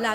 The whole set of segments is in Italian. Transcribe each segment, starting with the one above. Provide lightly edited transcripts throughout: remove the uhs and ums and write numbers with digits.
La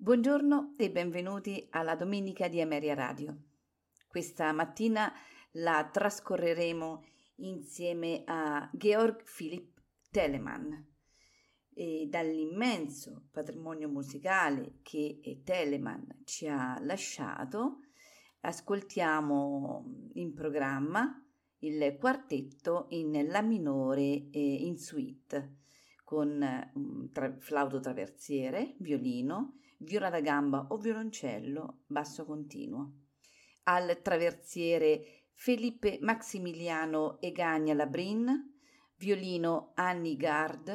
Buongiorno e benvenuti alla domenica di Ameria Radio. Questa mattina la trascorreremo insieme a Georg Philipp Telemann. E dall'immenso patrimonio musicale che Telemann ci ha lasciato, ascoltiamo in programma il quartetto in La minore in suite, con flauto traversiere, violino, viola da gamba o violoncello, basso continuo. Al traversiere Felipe Maximiliano Egaña Labrin, violino Annie Gard,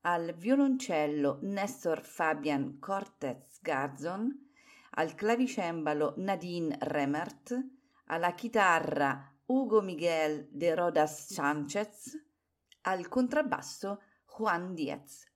al violoncello Néstor Fabian Cortés Garzon, al clavicembalo Nadine Remert, alla chitarra Hugo Miguel de Rodas Sánchez, al contrabbasso Juan Díaz.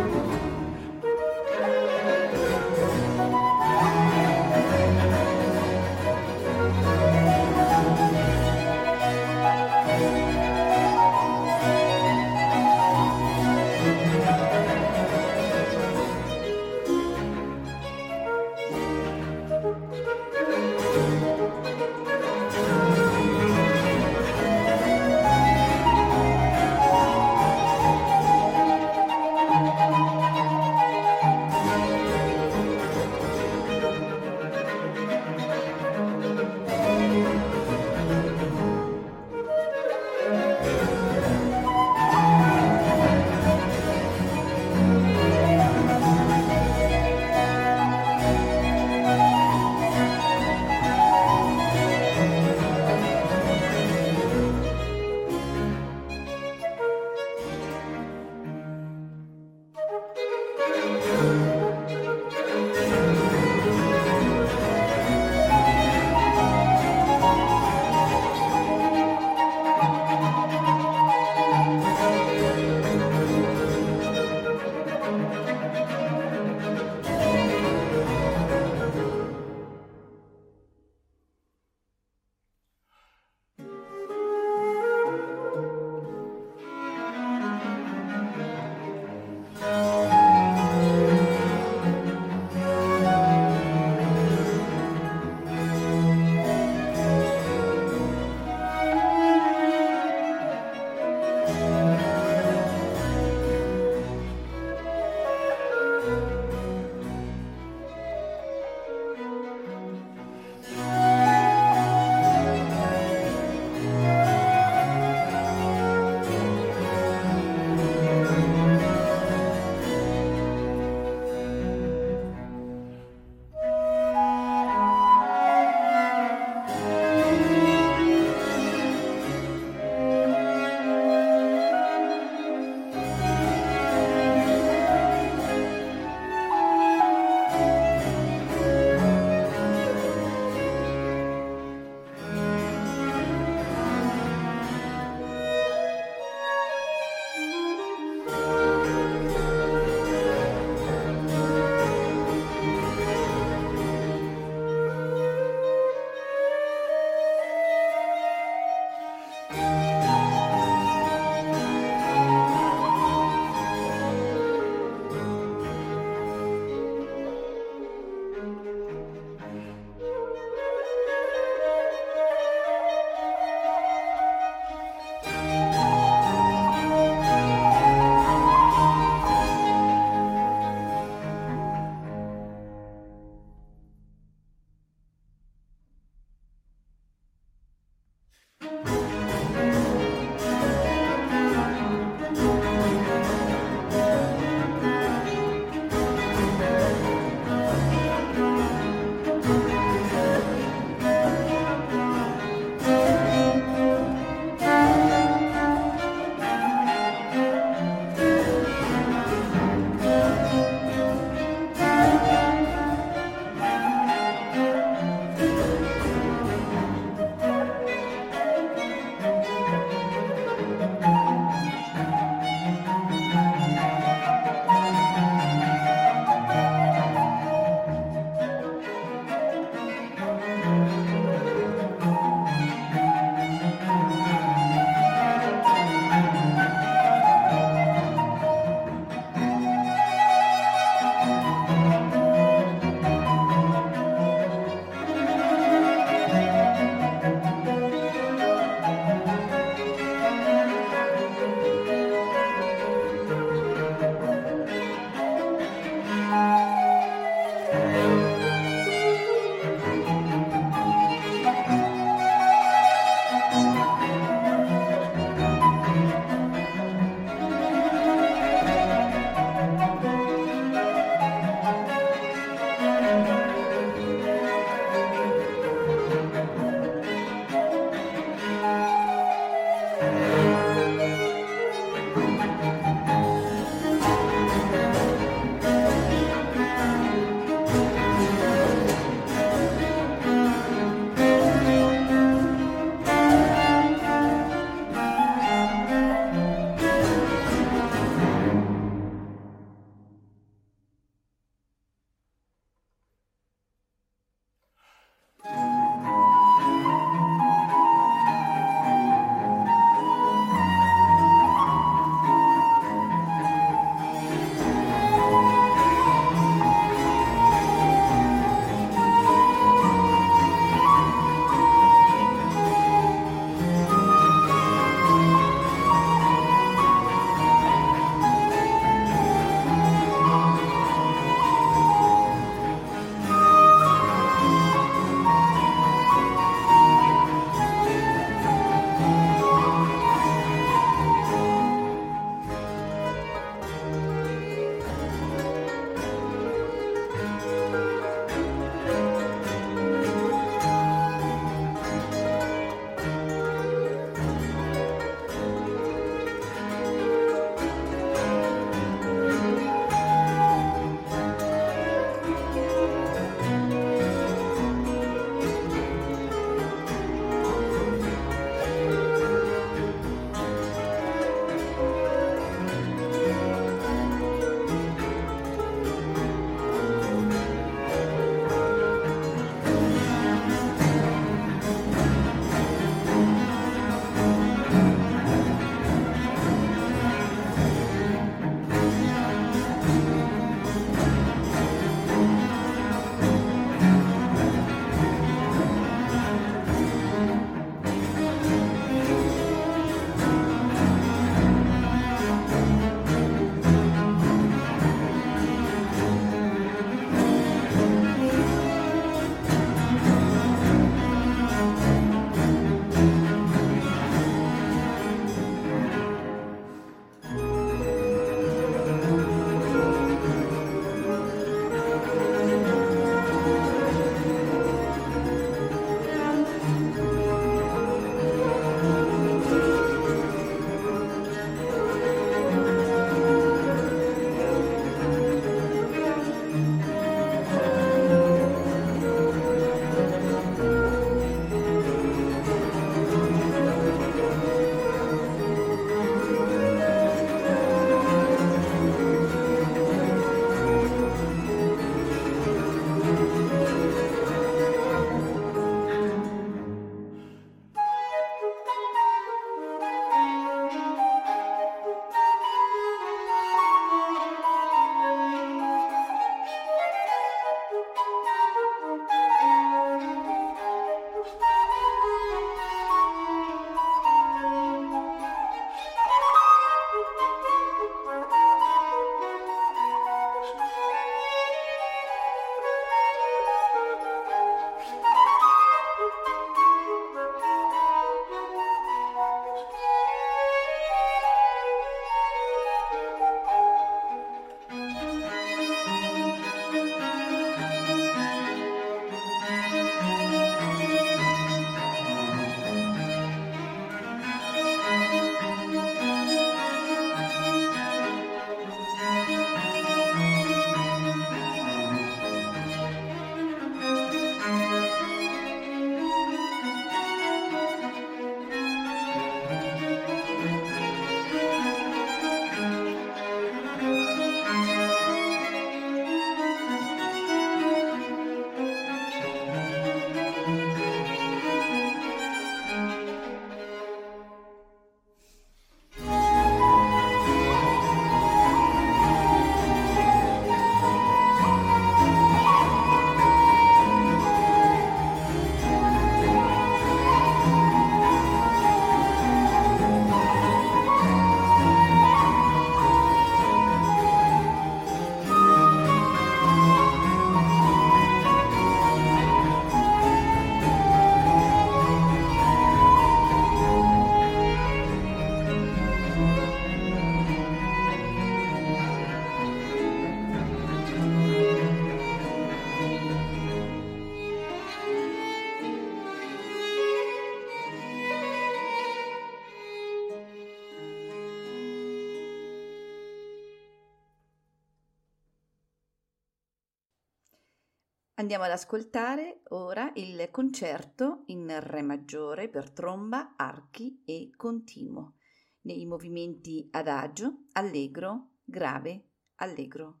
Andiamo ad ascoltare ora il concerto in Re maggiore per tromba, archi e continuo, nei movimenti adagio, allegro, grave, allegro.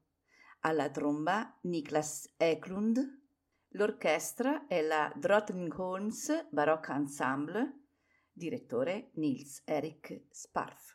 Alla tromba Niklas Eklund. L'orchestra è la Drottningholms Barockensemble, direttore Nils-Erik Sparf.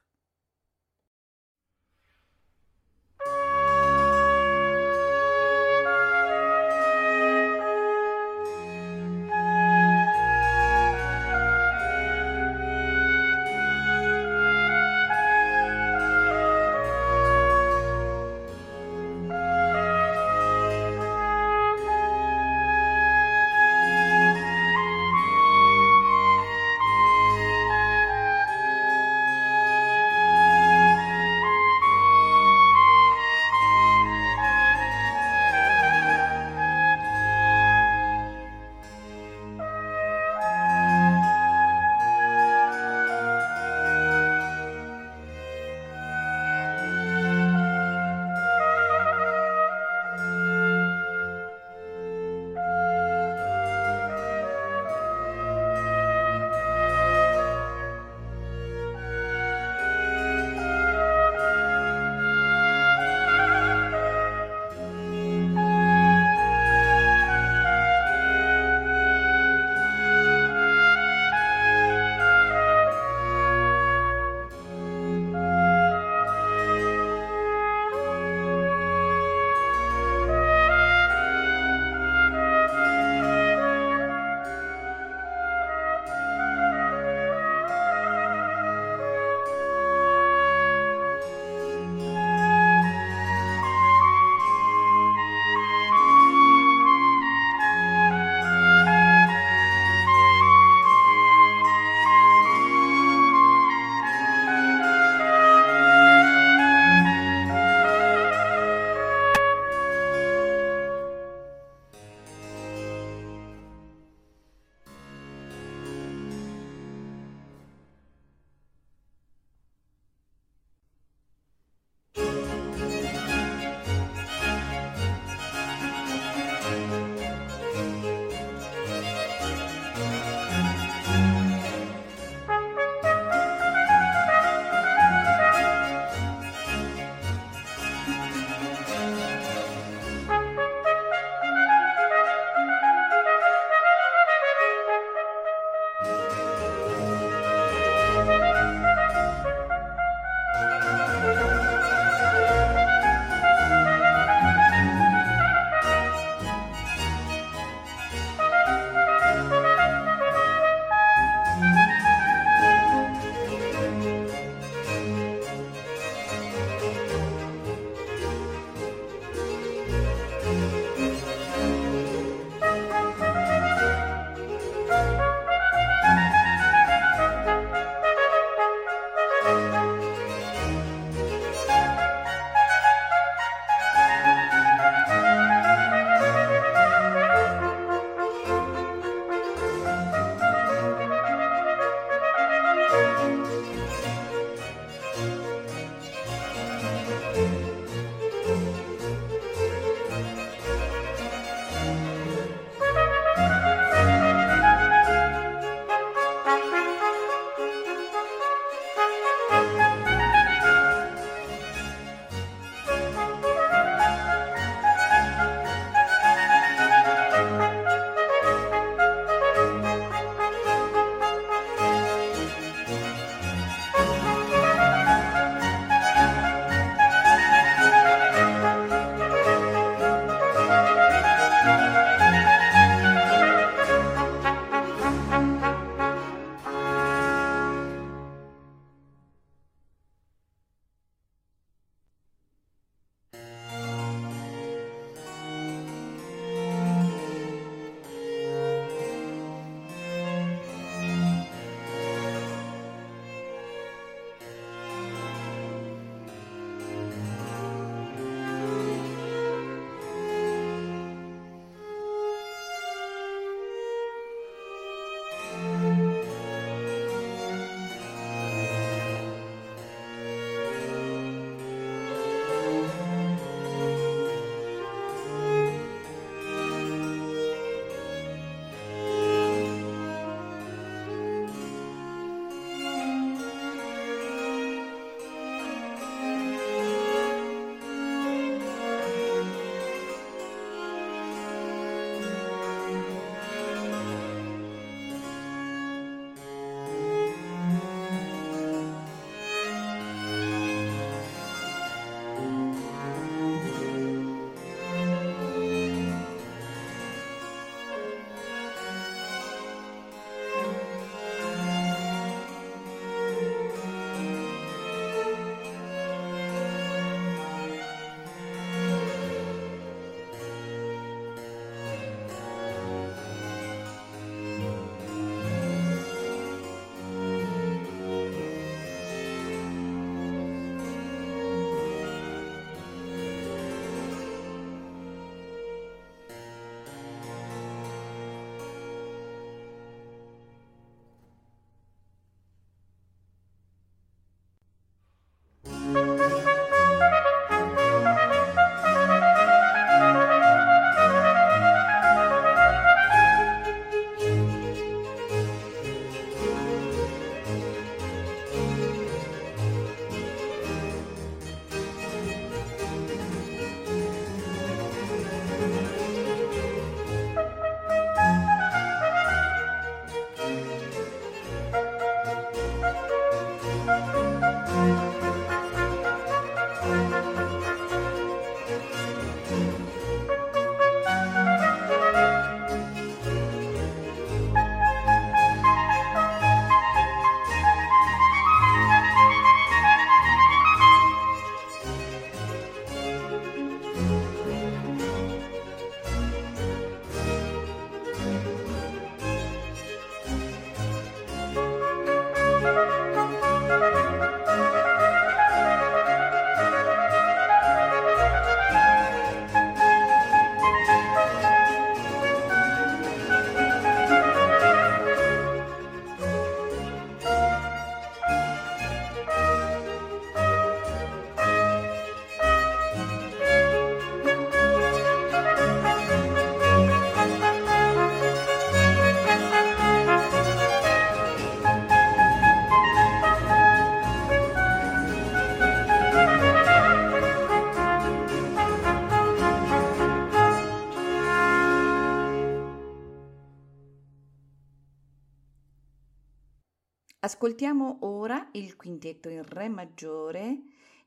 Ascoltiamo ora il quintetto in re maggiore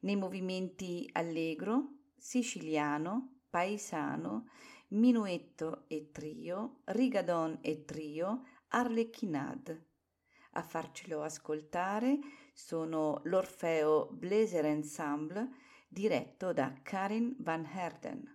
nei movimenti allegro, siciliano, paesano, minuetto e trio, rigadon e trio, arlecchinade. A farcelo ascoltare sono l'Orfeo Bläser Ensemble diretto da Carin van Heerden.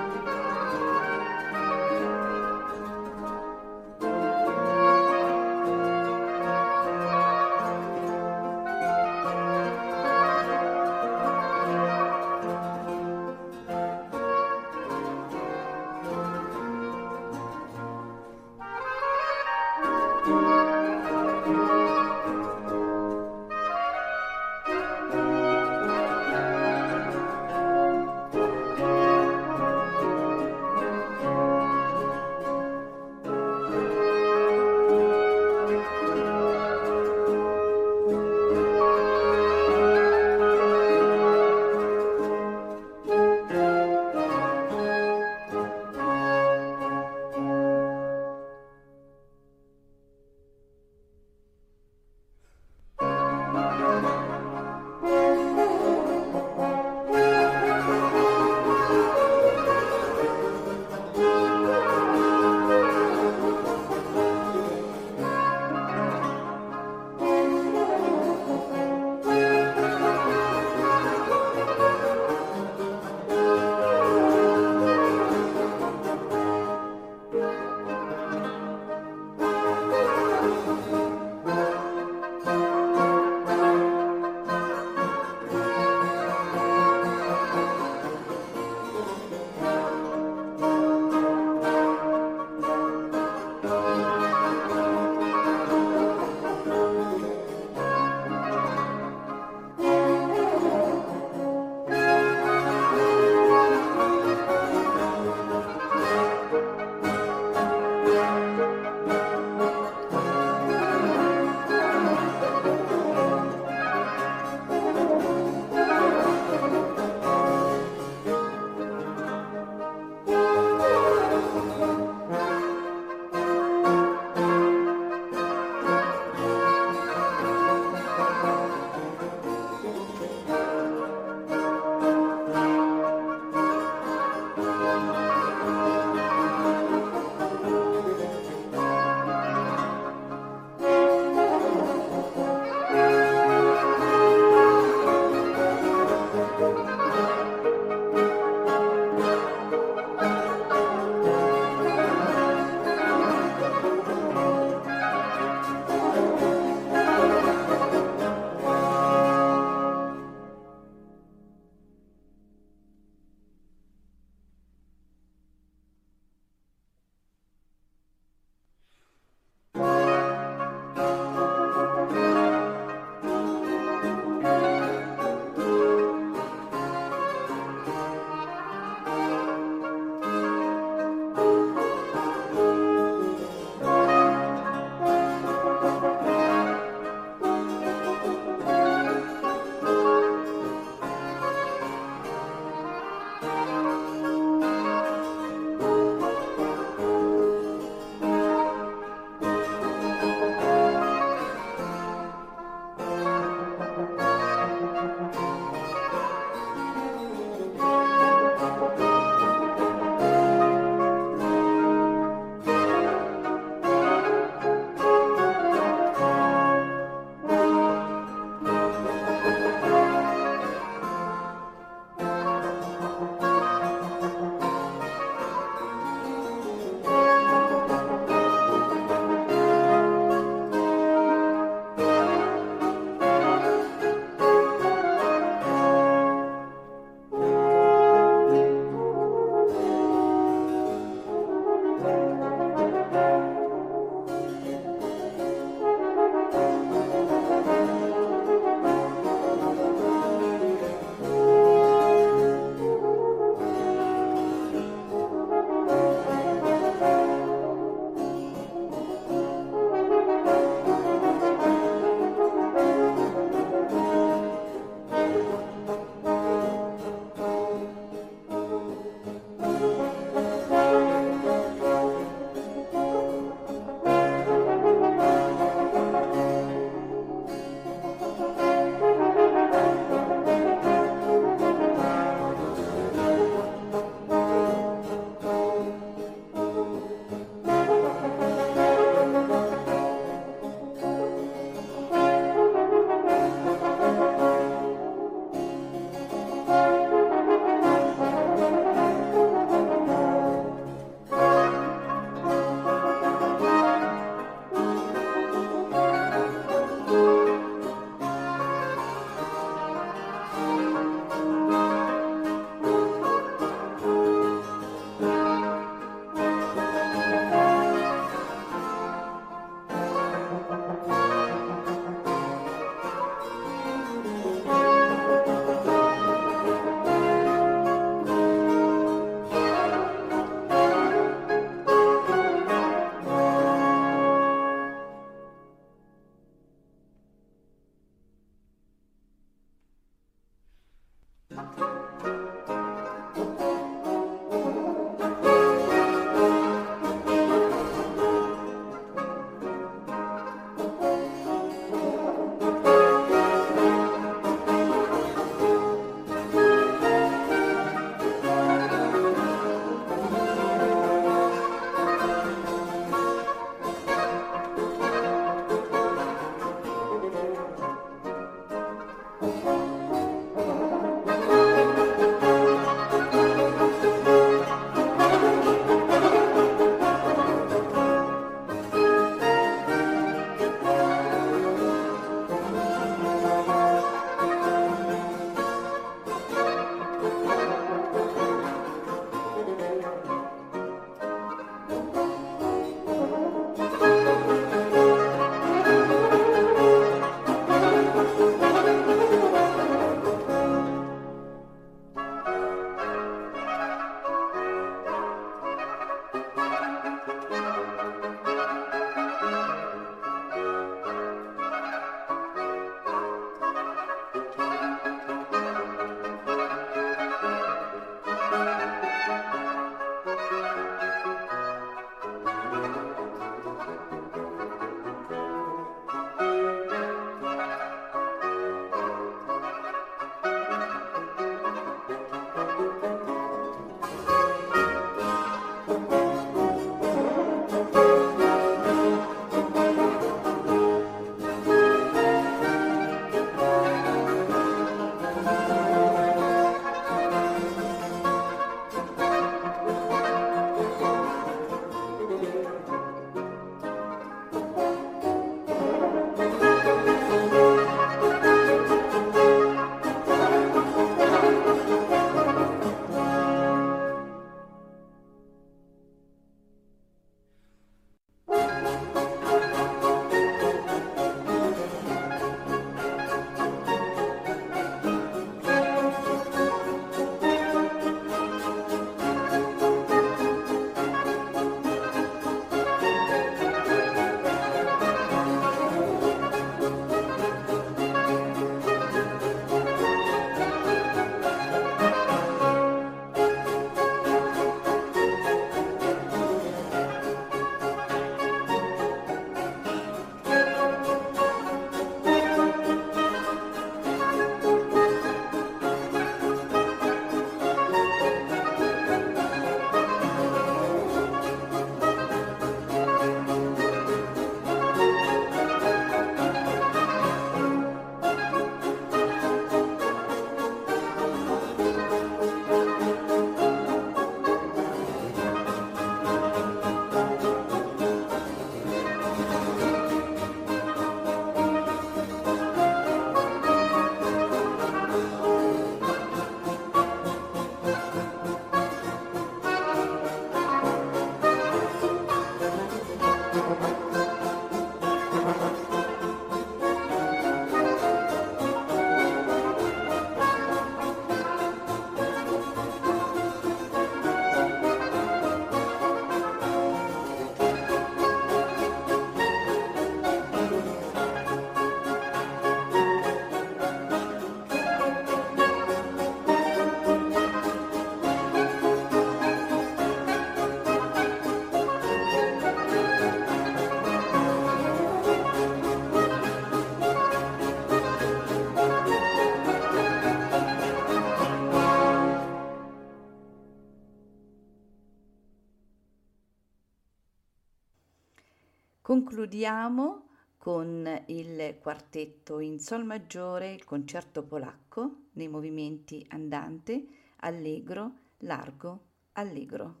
Concludiamo con il quartetto in sol maggiore, il concerto polacco, nei movimenti andante, allegro, largo, allegro.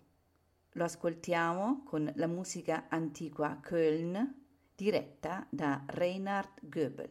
Lo ascoltiamo con la musica antiqua Köln, diretta da Reinhard Goebel.